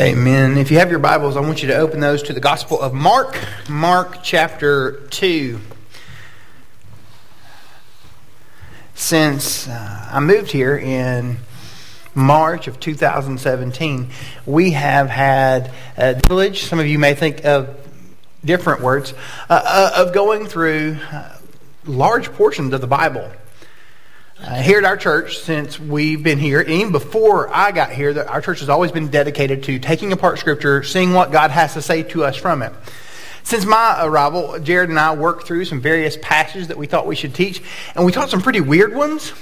Amen. If you have your Bibles, I want you to open those to the Gospel of Mark, Mark chapter 2. Since I moved here in March of 2017, we have had a village, some of you may think of different words, of going through large portions of the Bible. Here at our church, since we've been here, and even before I got here, our church has always been dedicated to taking apart Scripture, seeing what God has to say to us from it. Since my arrival, Jared and I worked through some various passages that we thought we should teach, and we taught some pretty weird ones.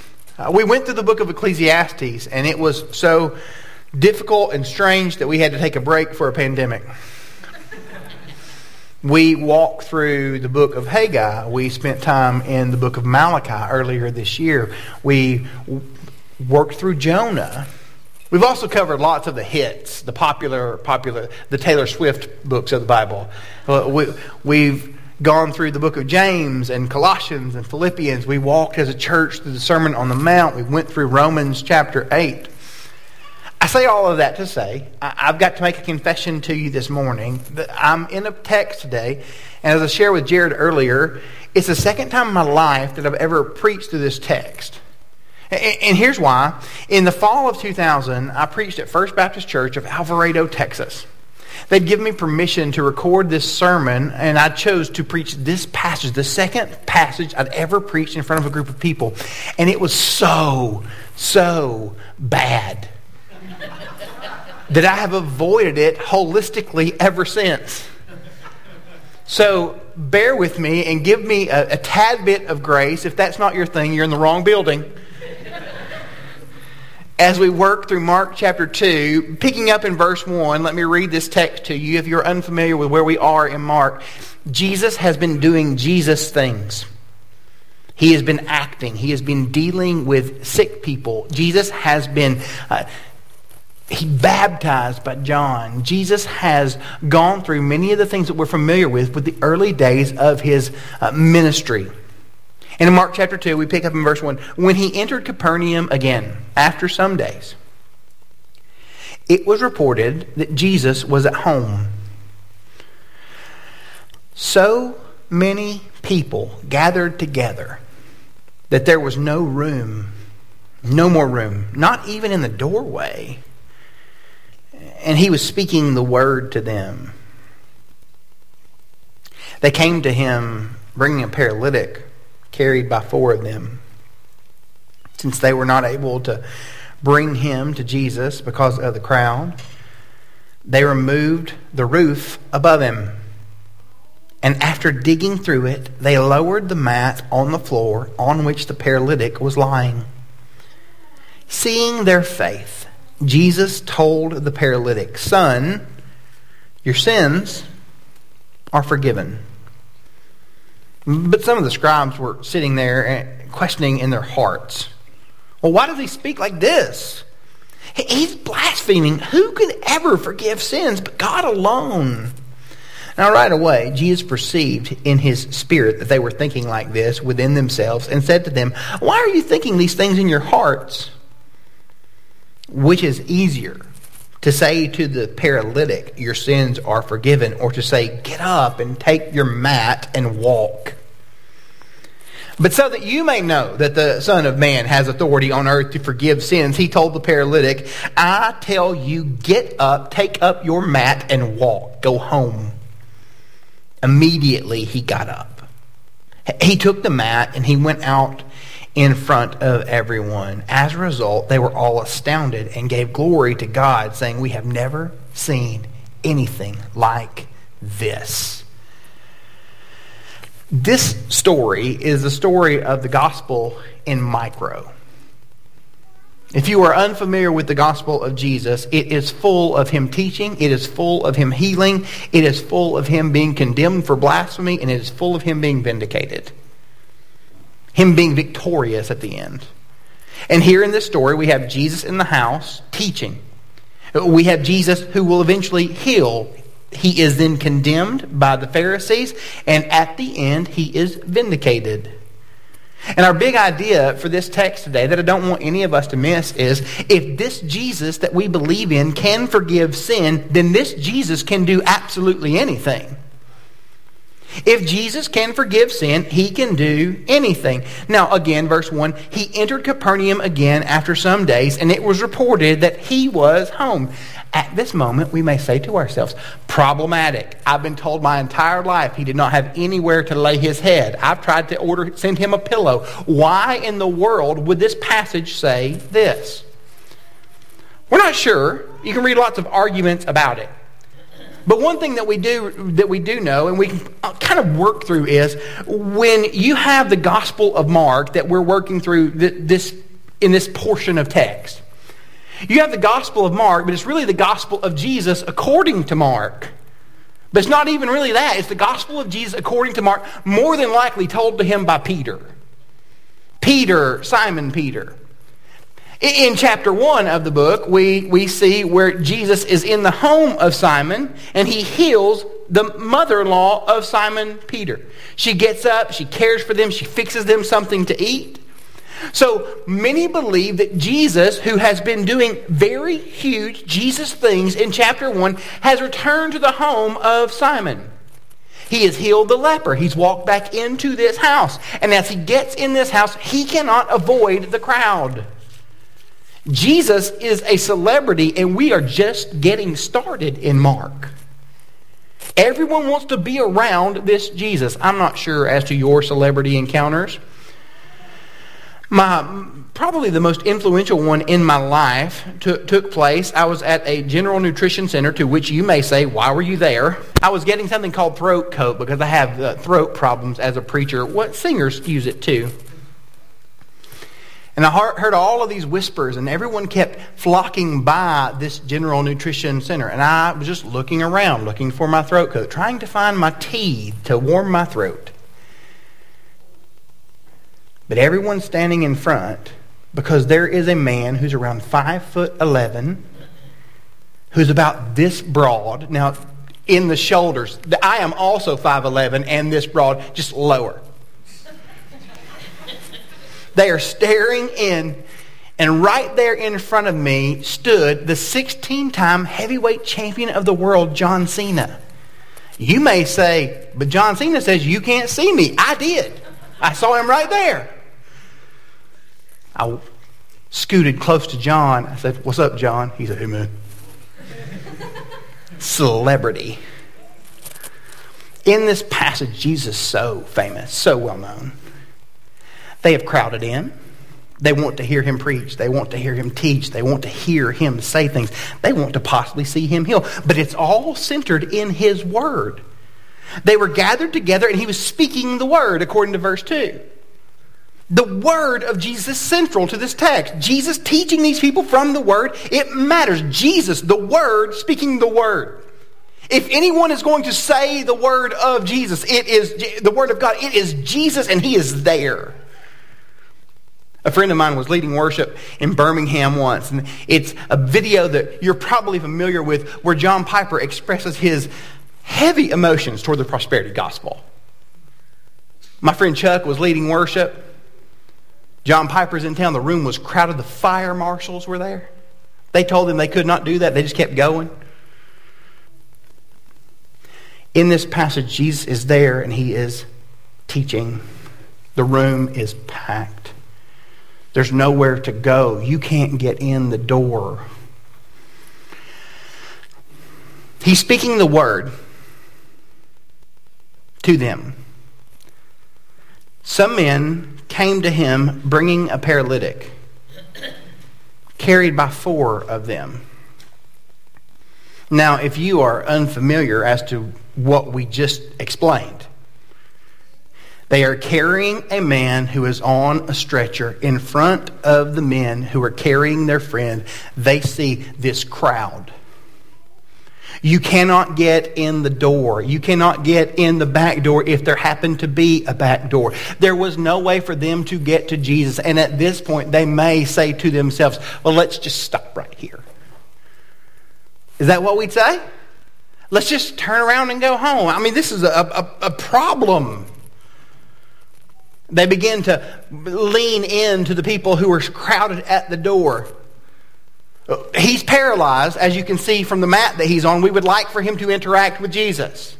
We went through the book of Ecclesiastes, and it was so difficult and strange that we had to take a break for a pandemic. We walked through the book of Haggai. We spent time in the book of Malachi earlier this year. We worked through Jonah. We've also covered lots of the hits, the popular, the Taylor Swift books of the Bible. We've gone through the book of James and Colossians and Philippians. We walked as a church through the Sermon on the Mount. We went through Romans chapter 8. I say all of that to say, I've got to make a confession to you this morning. That I'm in a text today, and as I shared with Jared earlier, it's the second time in my life that I've ever preached through this text. And here's why. In the fall of 2000, I preached at First Baptist Church of Alvarado, Texas. They'd given me permission to record this sermon, and I chose to preach this passage, the second passage I'd ever preached in front of a group of people. And it was so bad that I have avoided it holistically ever since. So bear with me and give me a tad bit of grace. If that's not your thing, you're in the wrong building. As we work through Mark chapter 2, picking up in verse 1, let me read this text to you. If you're unfamiliar with where we are in Mark, Jesus has been doing Jesus things. He has been acting. He has been dealing with sick people. Jesus has been He baptized by John. Jesus has gone through many of the things that we're familiar with the early days of his ministry. And in Mark chapter 2, we pick up in verse 1, when he entered Capernaum again, after some days, it was reported that Jesus was at home. So many people gathered together that there was no more room, not even in the doorway. And he was speaking the word to them. They came to him bringing a paralytic carried by four of them. Since they were not able to bring him to Jesus because of the crowd, they removed the roof above him. And after digging through it, they lowered the mat on the floor on which the paralytic was lying. Seeing their faith, Jesus told the paralytic, "Son, your sins are forgiven." But some of the scribes were sitting there questioning in their hearts, "Well, why does he speak like this? He's blaspheming. Who can ever forgive sins but God alone?" Now, right away, Jesus perceived in his spirit that they were thinking like this within themselves and said to them, "Why are you thinking these things in your hearts? Which is easier, to say to the paralytic, 'Your sins are forgiven,' or to say, 'Get up and take your mat and walk'? But so that you may know that the Son of Man has authority on earth to forgive sins," he told the paralytic, "I tell you, get up, take up your mat and walk. Go home." Immediately he got up. He took the mat and he went out in front of everyone. As a result, they were all astounded and gave glory to God, saying, "We have never seen anything like this." This story is the story of the gospel in micro. If you are unfamiliar with the gospel of Jesus, it is full of him teaching, it is full of him healing, it is full of him being condemned for blasphemy, and it is full of him being vindicated. Him being victorious at the end. And here in this story, we have Jesus in the house teaching. We have Jesus who will eventually heal. He is then condemned by the Pharisees, and at the end, he is vindicated. And our big idea for this text today that I don't want any of us to miss is, if this Jesus that we believe in can forgive sin, then this Jesus can do absolutely anything. If Jesus can forgive sin, he can do anything. Now, again, verse 1, he entered Capernaum again after some days, and it was reported that he was home. At this moment, we may say to ourselves, problematic. I've been told my entire life he did not have anywhere to lay his head. I've tried to send him a pillow. Why in the world would this passage say this? We're not sure. You can read lots of arguments about it. But one thing that we do know, and we can kind of work through, is when you have the Gospel of Mark that we're working through this in this portion of text, you have the Gospel of Mark, but it's really the Gospel of Jesus according to Mark. But it's not even really that. It's the Gospel of Jesus according to Mark, more than likely told to him by Peter, Simon Peter. In chapter 1 of the book, we see where Jesus is in the home of Simon, and he heals the mother-in-law of Simon Peter. She gets up, she cares for them, she fixes them something to eat. So many believe that Jesus, who has been doing very huge Jesus things in chapter 1, has returned to the home of Simon. He has healed the leper. He's walked back into this house. And as he gets in this house, he cannot avoid the crowd. Jesus is a celebrity, and we are just getting started in Mark. Everyone wants to be around this Jesus. I'm not sure as to your celebrity encounters. Probably the most influential one in my life took place. I was at a general nutrition center, to which you may say, why were you there? I was getting something called throat coat because I have throat problems as a preacher. What singers use it too. And I heard all of these whispers, and everyone kept flocking by this general nutrition center. And I was just looking around, looking for my throat coat, trying to find my tea to warm my throat. But everyone's standing in front because there is a man who's around 5'11", who's about this broad. Now, in the shoulders, I am also 5'11", and this broad, just lower. They are staring in, and right there in front of me stood the 16-time heavyweight champion of the world, John Cena. You may say, but John Cena says, you can't see me. I did. I saw him right there. I scooted close to John. I said, what's up, John? He said, hey, man. Celebrity. In this passage, Jesus is so famous, so well known. They have crowded in. They want to hear him preach. They want to hear him teach. They want to hear him say things. They want to possibly see him heal. But it's all centered in his word. They were gathered together, and he was speaking the word, according to verse 2. The word of Jesus is central to this text. Jesus teaching these people from the word, it matters. Jesus, the word, speaking the word. If anyone is going to say the word of Jesus, it is the word of God. It is Jesus, and he is there. A friend of mine was leading worship in Birmingham once, and it's a video that you're probably familiar with where John Piper expresses his heavy emotions toward the prosperity gospel. My friend Chuck was leading worship. John Piper's in town. The room was crowded. The fire marshals were there. They told them they could not do that. They just kept going. In this passage, Jesus is there, and he is teaching. The room is packed. There's nowhere to go. You can't get in the door. He's speaking the word to them. Some men came to him bringing a paralytic, carried by 4 of them. Now, if you are unfamiliar as to what we just explained, they are carrying a man who is on a stretcher in front of the men who are carrying their friend. They see this crowd. You cannot get in the door. You cannot get in the back door if there happened to be a back door. There was no way for them to get to Jesus. And at this point, they may say to themselves, well, let's just stop right here. Is that what we'd say? Let's just turn around and go home. I mean, this is a problem. They begin to lean in to the people who are crowded at the door. He's paralyzed, as you can see from the mat that he's on. We would like for him to interact with Jesus.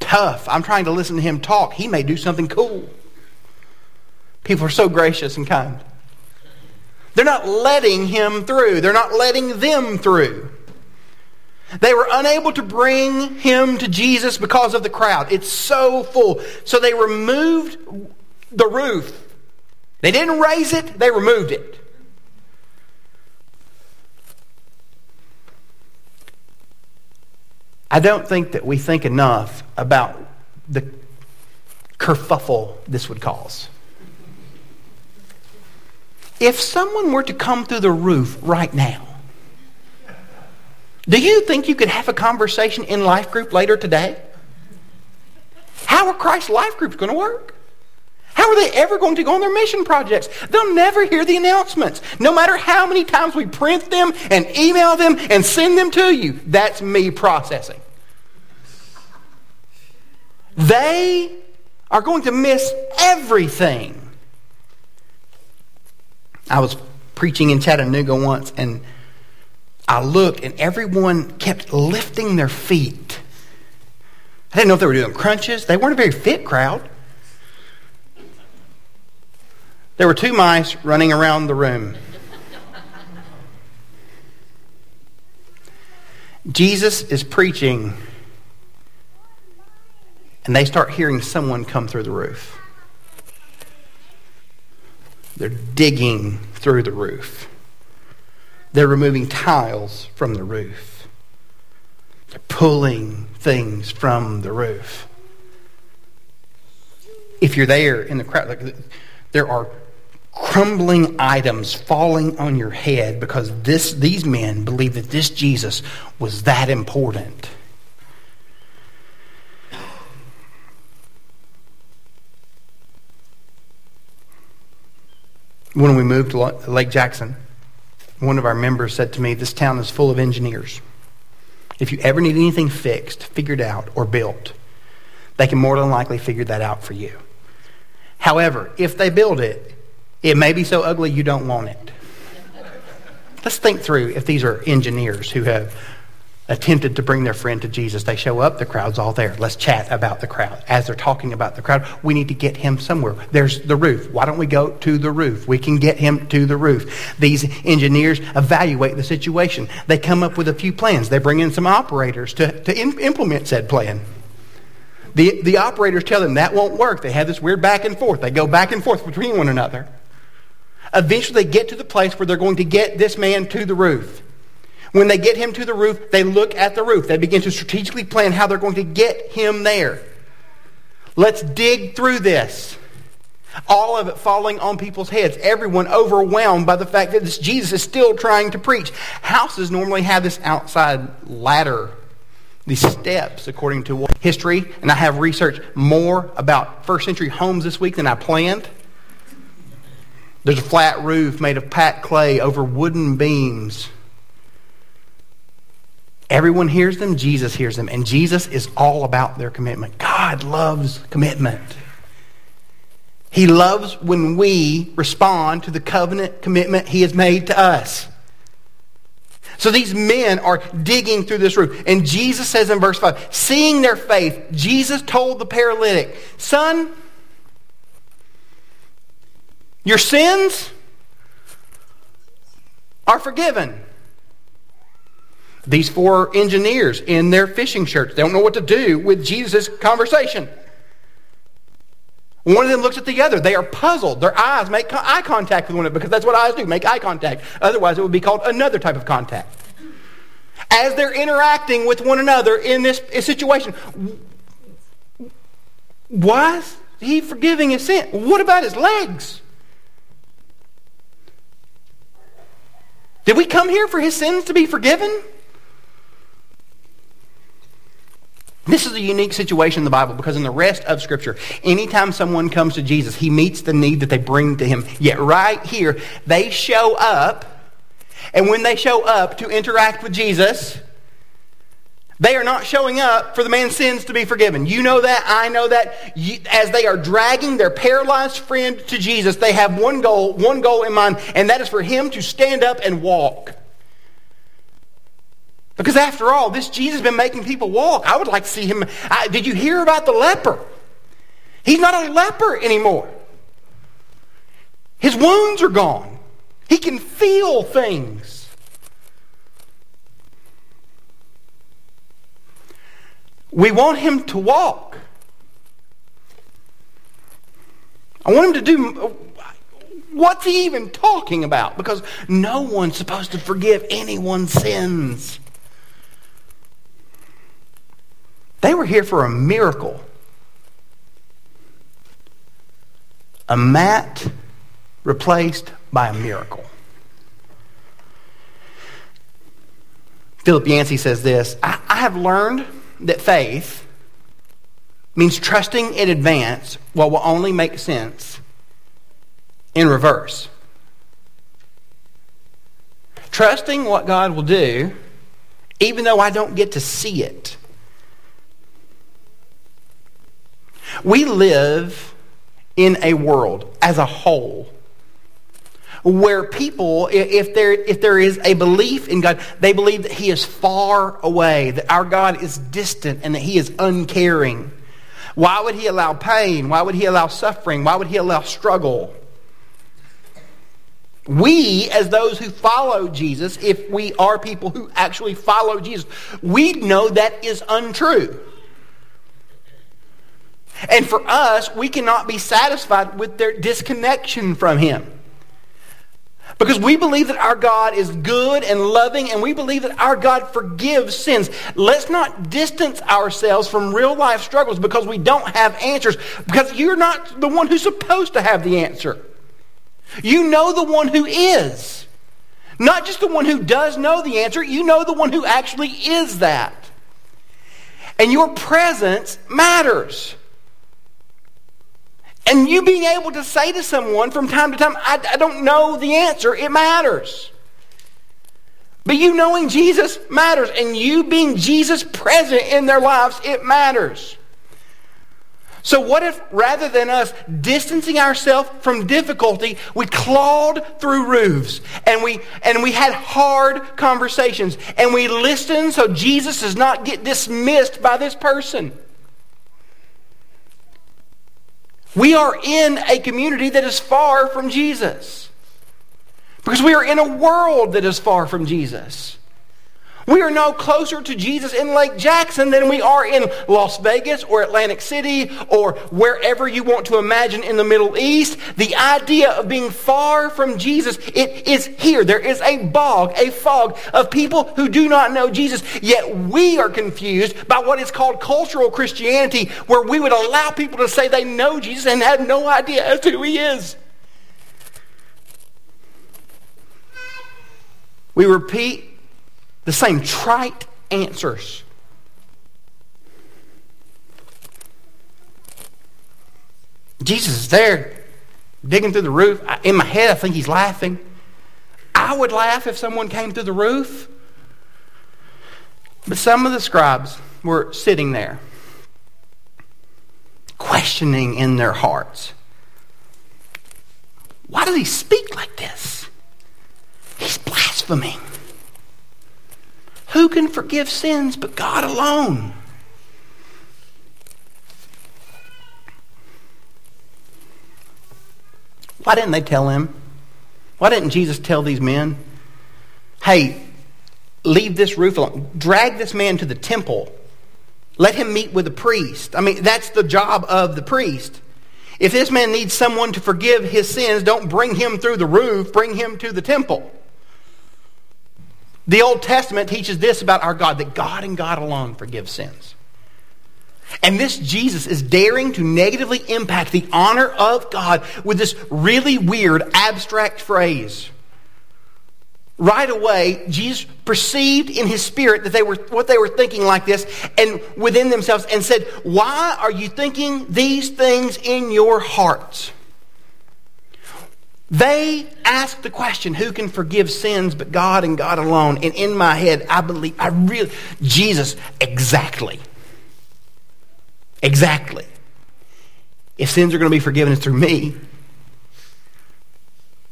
Tough. I'm trying to listen to him talk. He may do something cool. People are so gracious and kind. They're not letting him through. They're not letting them through. They were unable to bring him to Jesus because of the crowd. It's so full. So they removed the roof. They didn't raise it. They removed it. I don't think that we think enough about the kerfuffle this would cause. If someone were to come through the roof right now, do you think you could have a conversation in life group later today? How are Christ's life groups going to work? How are they ever going to go on their mission projects? They'll never hear the announcements. No matter how many times we print them and email them and send them to you. That's me processing. They are going to miss everything. I was preaching in Chattanooga once, and I looked, and everyone kept lifting their feet. I didn't know if they were doing crunches. They weren't a very fit crowd. There were two mice running around the room. Jesus is preaching, and they start hearing someone come through the roof. They're digging through the roof. They're removing tiles from the roof. They're pulling things from the roof. If you're there in the crowd, like, there are crumbling items falling on your head because these men believe that this Jesus was that important. When we moved to Lake Jackson, one of our members said to me, "This town is full of engineers. If you ever need anything fixed, figured out, or built, they can more than likely figure that out for you. However, if they build it, it may be so ugly you don't want it." Let's think through if these are engineers who have attempted to bring their friend to Jesus. They show up, the crowd's all there. Let's chat about the crowd. As they're talking about the crowd, we need to get him somewhere. There's the roof. Why don't we go to the roof? We can get him to the roof. These engineers evaluate the situation. They come up with a few plans. They bring in some operators to implement said plan. The operators tell them that won't work. They have this weird back and forth. They go back and forth between one another. Eventually they get to the place where they're going to get this man to the roof. When they get him to the roof, they look at the roof. They begin to strategically plan how they're going to get him there. Let's dig through this. All of it falling on people's heads. Everyone overwhelmed by the fact that this Jesus is still trying to preach. Houses normally have this outside ladder, these steps, according to history. And I have researched more about first century homes this week than I planned. There's a flat roof made of packed clay over wooden beams. Everyone hears them, Jesus hears them, and Jesus is all about their commitment. God loves commitment. He loves when we respond to the covenant commitment He has made to us. So these men are digging through this roof, and Jesus says in verse 5, seeing their faith, Jesus told the paralytic, "Son, your sins are forgiven." These four engineers in their fishing shirts, they don't know what to do with Jesus' conversation. One of them looks at the other. They are puzzled. Their eyes make eye contact with one another because that's what eyes do, make eye contact. Otherwise, it would be called another type of contact. As they're interacting with one another in this situation, why is he forgiving his sin? What about his legs? Did we come here for his sins to be forgiven? This is a unique situation in the Bible because in the rest of Scripture, anytime someone comes to Jesus, He meets the need that they bring to Him. Yet right here, they show up, and when they show up to interact with Jesus, They are not showing up for the man's sins to be forgiven. You know that. I know that. As they are dragging their paralyzed friend to Jesus, they have one goal in mind, and that is for him to stand up and walk. Because after all, this Jesus has been making people walk. I would like to see him. Did you hear about the leper? He's not a leper anymore. His wounds are gone. He can feel things. We want him to walk. I want him to do... What's he even talking about? Because no one's supposed to forgive anyone's sins. They were here for a miracle. A mat replaced by a miracle. Philip Yancey says this, I have learned that faith means trusting in advance what will only make sense in reverse. Trusting what God will do, even though I don't get to see it. We live in a world as a whole where people, if there is a belief in God, they believe that he is far away, that our God is distant, and that he is uncaring. Why would he allow pain? Why would he allow suffering? Why would he allow struggle? We, as those who follow Jesus, if we are people who actually follow Jesus, we know that is untrue. And for us, we cannot be satisfied with their disconnection from him. Because we believe that our God is good and loving, and we believe that our God forgives sins. Let's not distance ourselves from real life struggles because we don't have answers. Because you're not the one who's supposed to have the answer. You know the one who is. Not just the one who does know the answer. You know the one who actually is that. And your presence matters. And you being able to say to someone from time to time, I don't know the answer, it matters. But you knowing Jesus matters. And you being Jesus present in their lives, it matters. So what if rather than us distancing ourselves from difficulty, we clawed through roofs and we had hard conversations and we listened so Jesus does not get dismissed by this person? We are in a community that is far from Jesus. Because we are in a world that is far from Jesus. We are no closer to Jesus in Lake Jackson than we are in Las Vegas or Atlantic City or wherever you want to imagine in the Middle East. The idea of being far from Jesus, it is here. There is a fog of people who do not know Jesus. Yet we are confused by what is called cultural Christianity, where we would allow people to say they know Jesus and have no idea as to who he is. We repeat the same trite answers. Jesus is there, digging through the roof. In my head, I think he's laughing. I would laugh if someone came through the roof. But some of the scribes were sitting there, questioning in their hearts. Why does he speak like this? He's blaspheming. Who can forgive sins but God alone? Why didn't they tell him? Why didn't Jesus tell these men, hey, leave this roof alone. Drag this man to the temple. Let him meet with a priest. I mean, that's the job of the priest. If this man needs someone to forgive his sins, don't bring him through the roof. Bring him to the temple. The Old Testament teaches this about our God, that God and God alone forgives sins. And this Jesus is daring to negatively impact the honor of God with this really weird, abstract phrase. Right away, Jesus perceived in his spirit that they were thinking like this and within themselves and said, "Why are you thinking these things in your hearts? They asked the question, who can forgive sins but God and God alone? And in my head, I really, Jesus, exactly. Exactly. If sins are going to be forgiven, it's through me.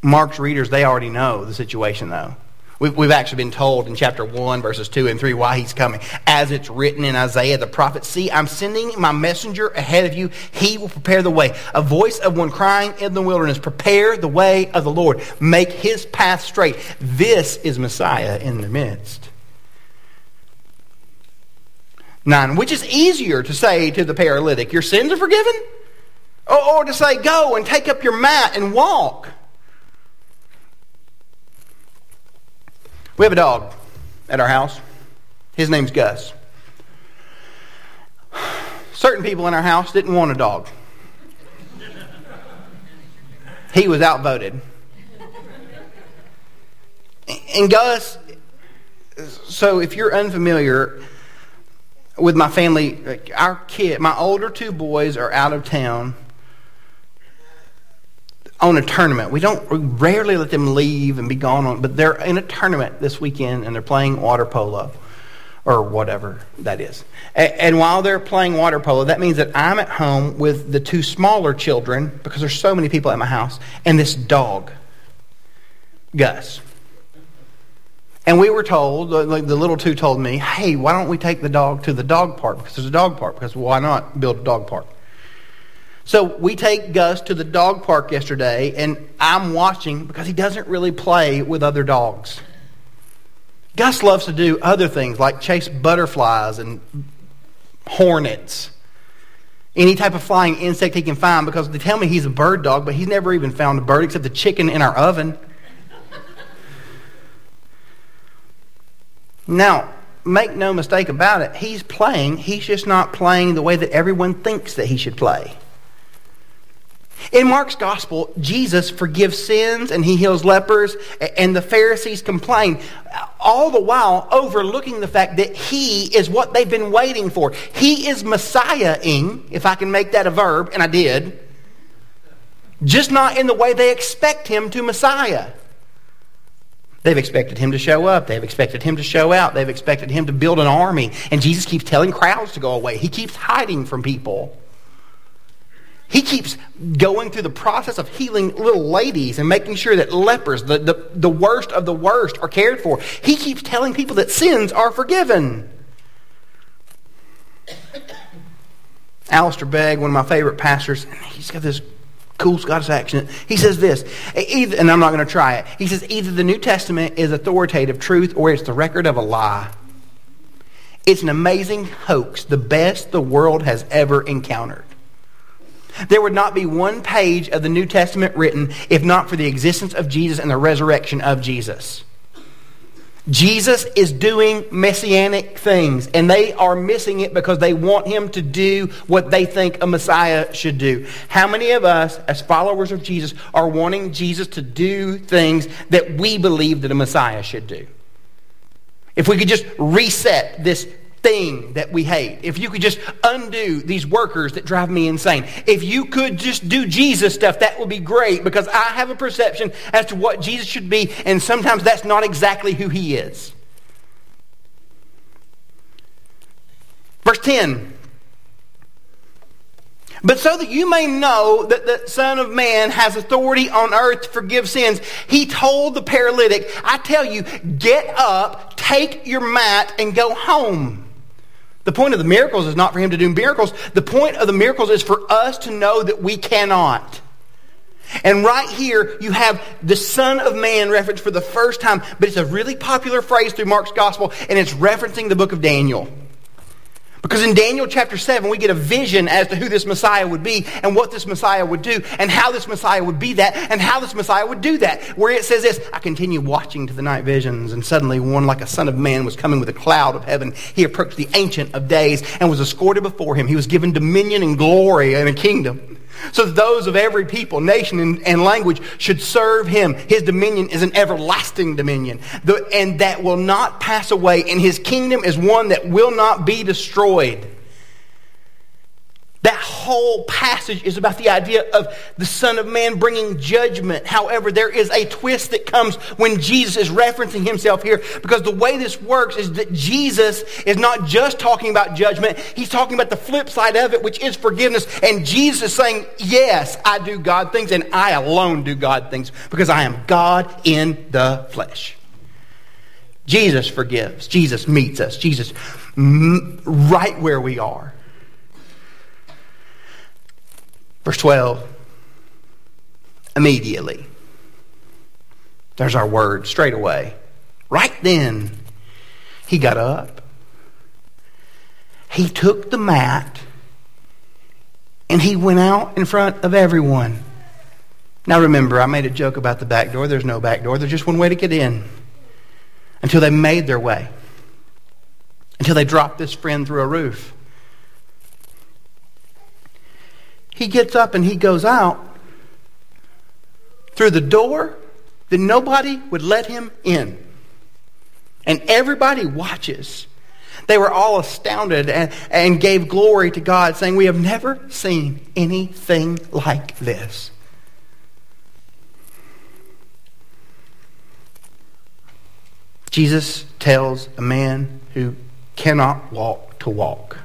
Mark's readers, they already know the situation, though. We've actually been told in chapter 1, verses 2 and 3, why he's coming. As it's written in Isaiah the prophet, "See, I'm sending my messenger ahead of you. He will prepare the way. A voice of one crying in the wilderness, prepare the way of the Lord. Make his path straight. This is Messiah in the midst." 9, which is easier to say to the paralytic, "Your sins are forgiven?" Or to say, "Go and take up your mat and walk." We have a dog at our house. His name's Gus. Certain people in our house didn't want a dog. He was outvoted. And Gus, so if you're unfamiliar with my family, my older two boys are out of town on a tournament. We rarely let them leave and be gone on, but they're in a tournament this weekend and they're playing water polo or whatever that is. And while they're playing water polo, that means that I'm at home with the two smaller children because there's so many people at my house and this dog, Gus. And we were told, like the little two told me, "Hey, why don't we take the dog to the dog park? Because there's a dog park, because why not build a dog park?" So we take Gus to the dog park yesterday, and I'm watching because he doesn't really play with other dogs. Gus loves to do other things like chase butterflies and hornets, any type of flying insect he can find, because they tell me he's a bird dog, but he's never even found a bird except the chicken in our oven. Now, make no mistake about it, he's playing. He's just not playing the way that everyone thinks that he should play. In Mark's gospel, Jesus forgives sins and he heals lepers, and the Pharisees complain, all the while overlooking the fact that he is what they've been waiting for. He is Messiah-ing, if I can make that a verb, and I did, just not in the way they expect him to Messiah. They've expected him to show up. They've expected him to show out. They've expected him to build an army. And Jesus keeps telling crowds to go away. He keeps hiding from people. He keeps going through the process of healing little ladies and making sure that lepers, the worst of the worst, are cared for. He keeps telling people that sins are forgiven. Alistair Begg, one of my favorite pastors, he's got this cool Scottish accent. He says this, and I'm not going to try it. He says, either the New Testament is authoritative truth or it's the record of a lie. It's an amazing hoax, the best the world has ever encountered. There would not be one page of the New Testament written if not for the existence of Jesus and the resurrection of Jesus. Jesus is doing messianic things, and they are missing it because they want him to do what they think a Messiah should do. How many of us, as followers of Jesus, are wanting Jesus to do things that we believe that a Messiah should do? If we could just reset this thing that we hate. If you could just undo these workers that drive me insane. If you could just do Jesus stuff, that would be great, because I have a perception as to what Jesus should be, and sometimes that's not exactly who he is. Verse 10. But so that you may know that the Son of Man has authority on earth to forgive sins, he told the paralytic, I tell you, get up, take your mat, and go home. The point of the miracles is not for him to do miracles. The point of the miracles is for us to know that we cannot. And right here, you have the Son of Man referenced for the first time, but it's a really popular phrase through Mark's gospel, and it's referencing the book of Daniel. Because in Daniel chapter 7, we get a vision as to who this Messiah would be and what this Messiah would do and how this Messiah would be that and how this Messiah would do that. Where it says this, I continued watching to the night visions, and suddenly one like a son of man was coming with a cloud of heaven. He approached the Ancient of Days and was escorted before him. He was given dominion and glory and a kingdom. So that those of every people, nation, and language should serve him. His dominion is an everlasting dominion, and that will not pass away. And his kingdom is one that will not be destroyed. That whole passage is about the idea of the Son of Man bringing judgment. However, there is a twist that comes when Jesus is referencing himself here, because the way this works is that Jesus is not just talking about judgment. He's talking about the flip side of it, which is forgiveness. And Jesus saying, yes, I do God things, and I alone do God things, because I am God in the flesh. Jesus forgives. Jesus meets us. Jesus right where we are. Verse 12, immediately. There's our word, straight away. Right then, he got up. He took the mat, and he went out in front of everyone. Now remember, I made a joke about the back door. There's no back door. There's just one way to get in. Until they made their way. Until they dropped this friend through a roof. He gets up and he goes out through the door that nobody would let him in. And everybody watches. They were all astounded and gave glory to God, saying, "We have never seen anything like this." Jesus tells a man who cannot walk to walk.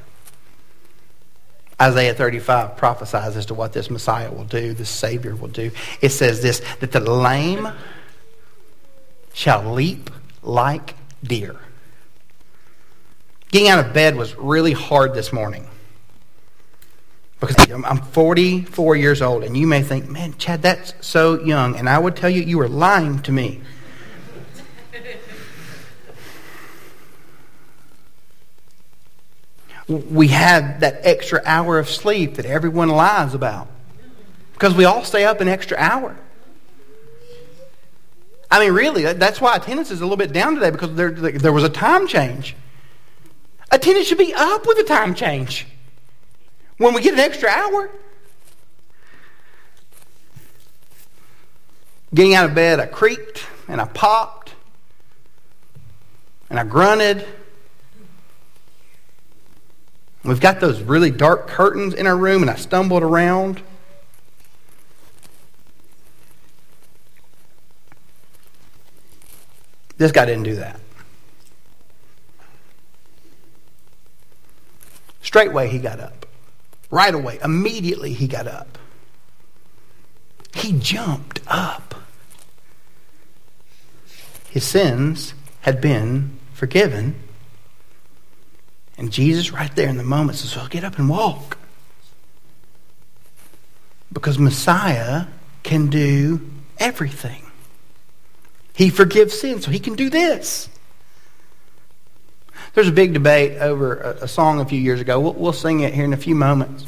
Isaiah 35 prophesies as to what this Messiah will do, this Savior will do. It says this, that the lame shall leap like deer. Getting out of bed was really hard this morning. Because I'm 44 years old, and you may think, man, Chad, that's so young. And I would tell you, you are lying to me. We had that extra hour of sleep that everyone lies about, because we all stay up an extra hour. I mean, really, that's why attendance is a little bit down today, because there was a time change. Attendance should be up with a time change when we get an extra hour. Getting out of bed, I creaked and I popped and I grunted. We've got those really dark curtains in our room, and I stumbled around. This guy didn't do that. Straightway he got up. Right away, immediately he got up. He jumped up. His sins had been forgiven. And Jesus right there in the moment says, well, get up and walk. Because Messiah can do everything. He forgives sin, so he can do this. There's a big debate over a song a few years ago. We'll sing it here in a few moments.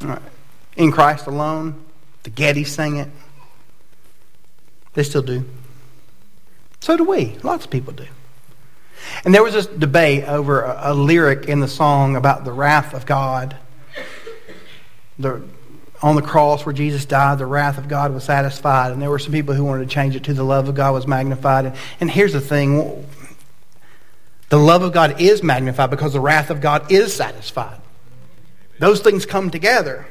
All right. In Christ Alone, the Gettys sang it. They still do. So do we. Lots of people do. And there was this debate over a lyric in the song about the wrath of God. On the cross where Jesus died, the wrath of God was satisfied. And there were some people who wanted to change it to the love of God was magnified. And here's the thing. The love of God is magnified because the wrath of God is satisfied. Those things come together.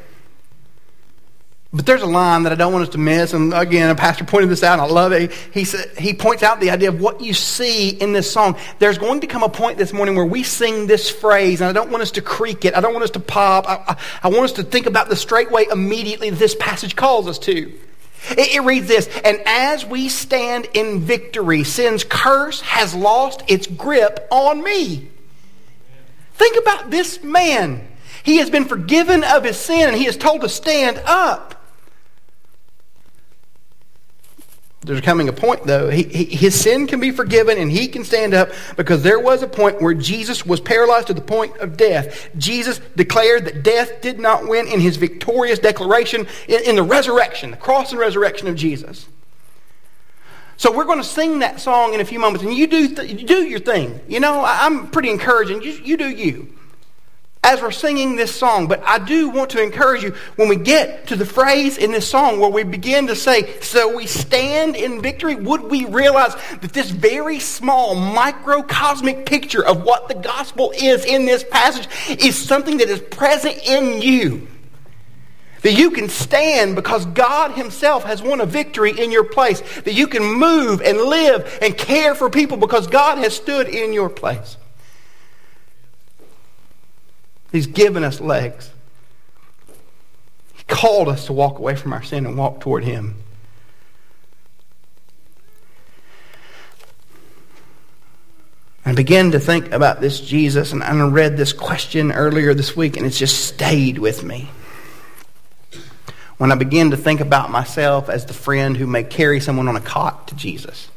But there's a line that I don't want us to miss, and again, a pastor pointed this out, and I love it. He points out the idea of what you see in this song. There's going to come a point this morning where we sing this phrase, and I don't want us to creak it. I don't want us to pop. I want us to think about the straight way immediately that this passage calls us to. It reads this, and as we stand in victory, sin's curse has lost its grip on me. Think about this man. He has been forgiven of his sin, and he is told to stand up. There's coming a point, though. His sin can be forgiven, and he can stand up, because there was a point where Jesus was paralyzed to the point of death. Jesus declared that death did not win in his victorious declaration in the resurrection, the cross and resurrection of Jesus. So we're going to sing that song in a few moments, and you do your thing. You know, I'm pretty encouraging. You do you. as we're singing this song. But I do want to encourage you, when we get to the phrase in this song where we begin to say, so we stand in victory, would we realize that this very small microcosmic picture of what the gospel is in this passage is something that is present in you. That you can stand because God himself has won a victory in your place. That you can move and live and care for people because God has stood in your place. He's given us legs. He called us to walk away from our sin and walk toward him. I began to think about this Jesus, and I read this question earlier this week, and it's just stayed with me. When I begin to think about myself as the friend who may carry someone on a cot to Jesus,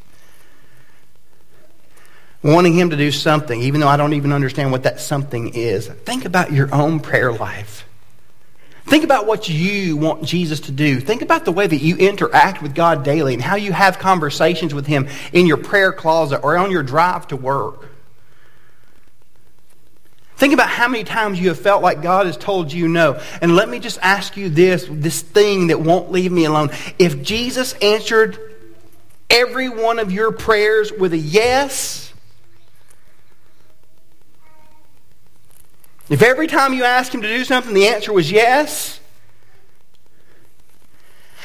wanting him to do something, even though I don't even understand what that something is, think about your own prayer life. Think about what you want Jesus to do. Think about the way that you interact with God daily and how you have conversations with him in your prayer closet or on your drive to work. Think about how many times you have felt like God has told you no. And let me just ask you this thing that won't leave me alone. If Jesus answered every one of your prayers with a yes, if every time you asked him to do something, the answer was yes,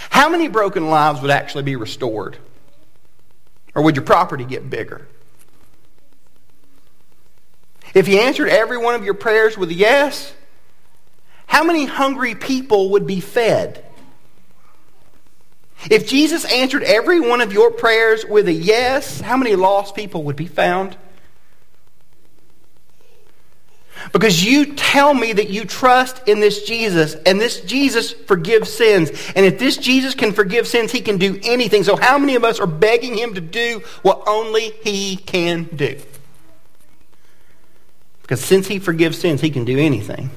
how many broken lives would actually be restored? Or would your property get bigger? If he answered every one of your prayers with a yes, how many hungry people would be fed? If Jesus answered every one of your prayers with a yes, how many lost people would be found? Because you tell me that you trust in this Jesus, and this Jesus forgives sins. And if this Jesus can forgive sins, he can do anything. So how many of us are begging him to do what only he can do? Because since he forgives sins, he can do anything.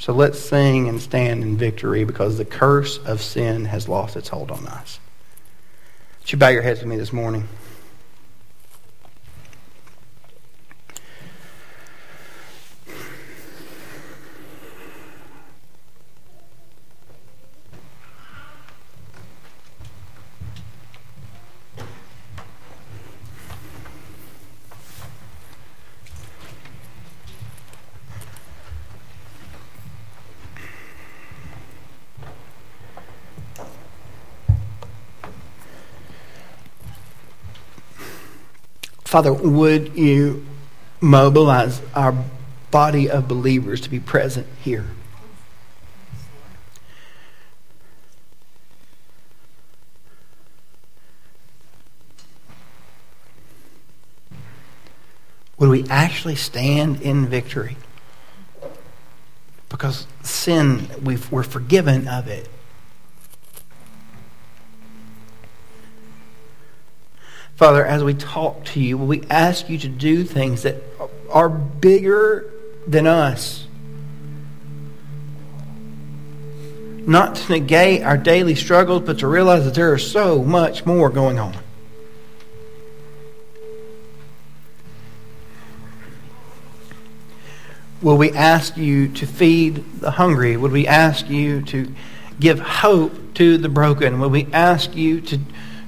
So let's sing and stand in victory because the curse of sin has lost its hold on us. Would you bow your heads with me this morning? Father, would you mobilize our body of believers to be present here? Would we actually stand in victory? Because sin, we're forgiven of it. Father, as we talk to you, we ask you to do things that are bigger than us. Not to negate our daily struggles, but to realize that there is so much more going on. Will we ask you to feed the hungry? Would we ask you to give hope to the broken? Will we ask you to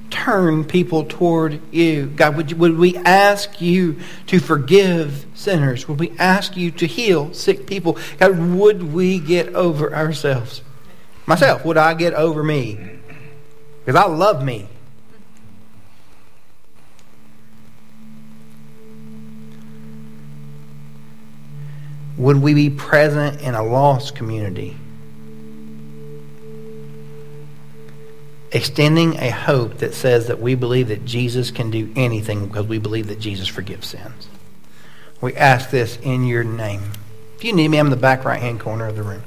turn people toward you? God, would we ask you to forgive sinners? Would we ask you to heal sick people? God, would we get over ourselves? Myself, would I get over me? Because I love me. Would we be present in a lost community? Extending a hope that says that we believe that Jesus can do anything because we believe that Jesus forgives sins. We ask this in your name. If you need me, I'm in the back right-hand corner of the room.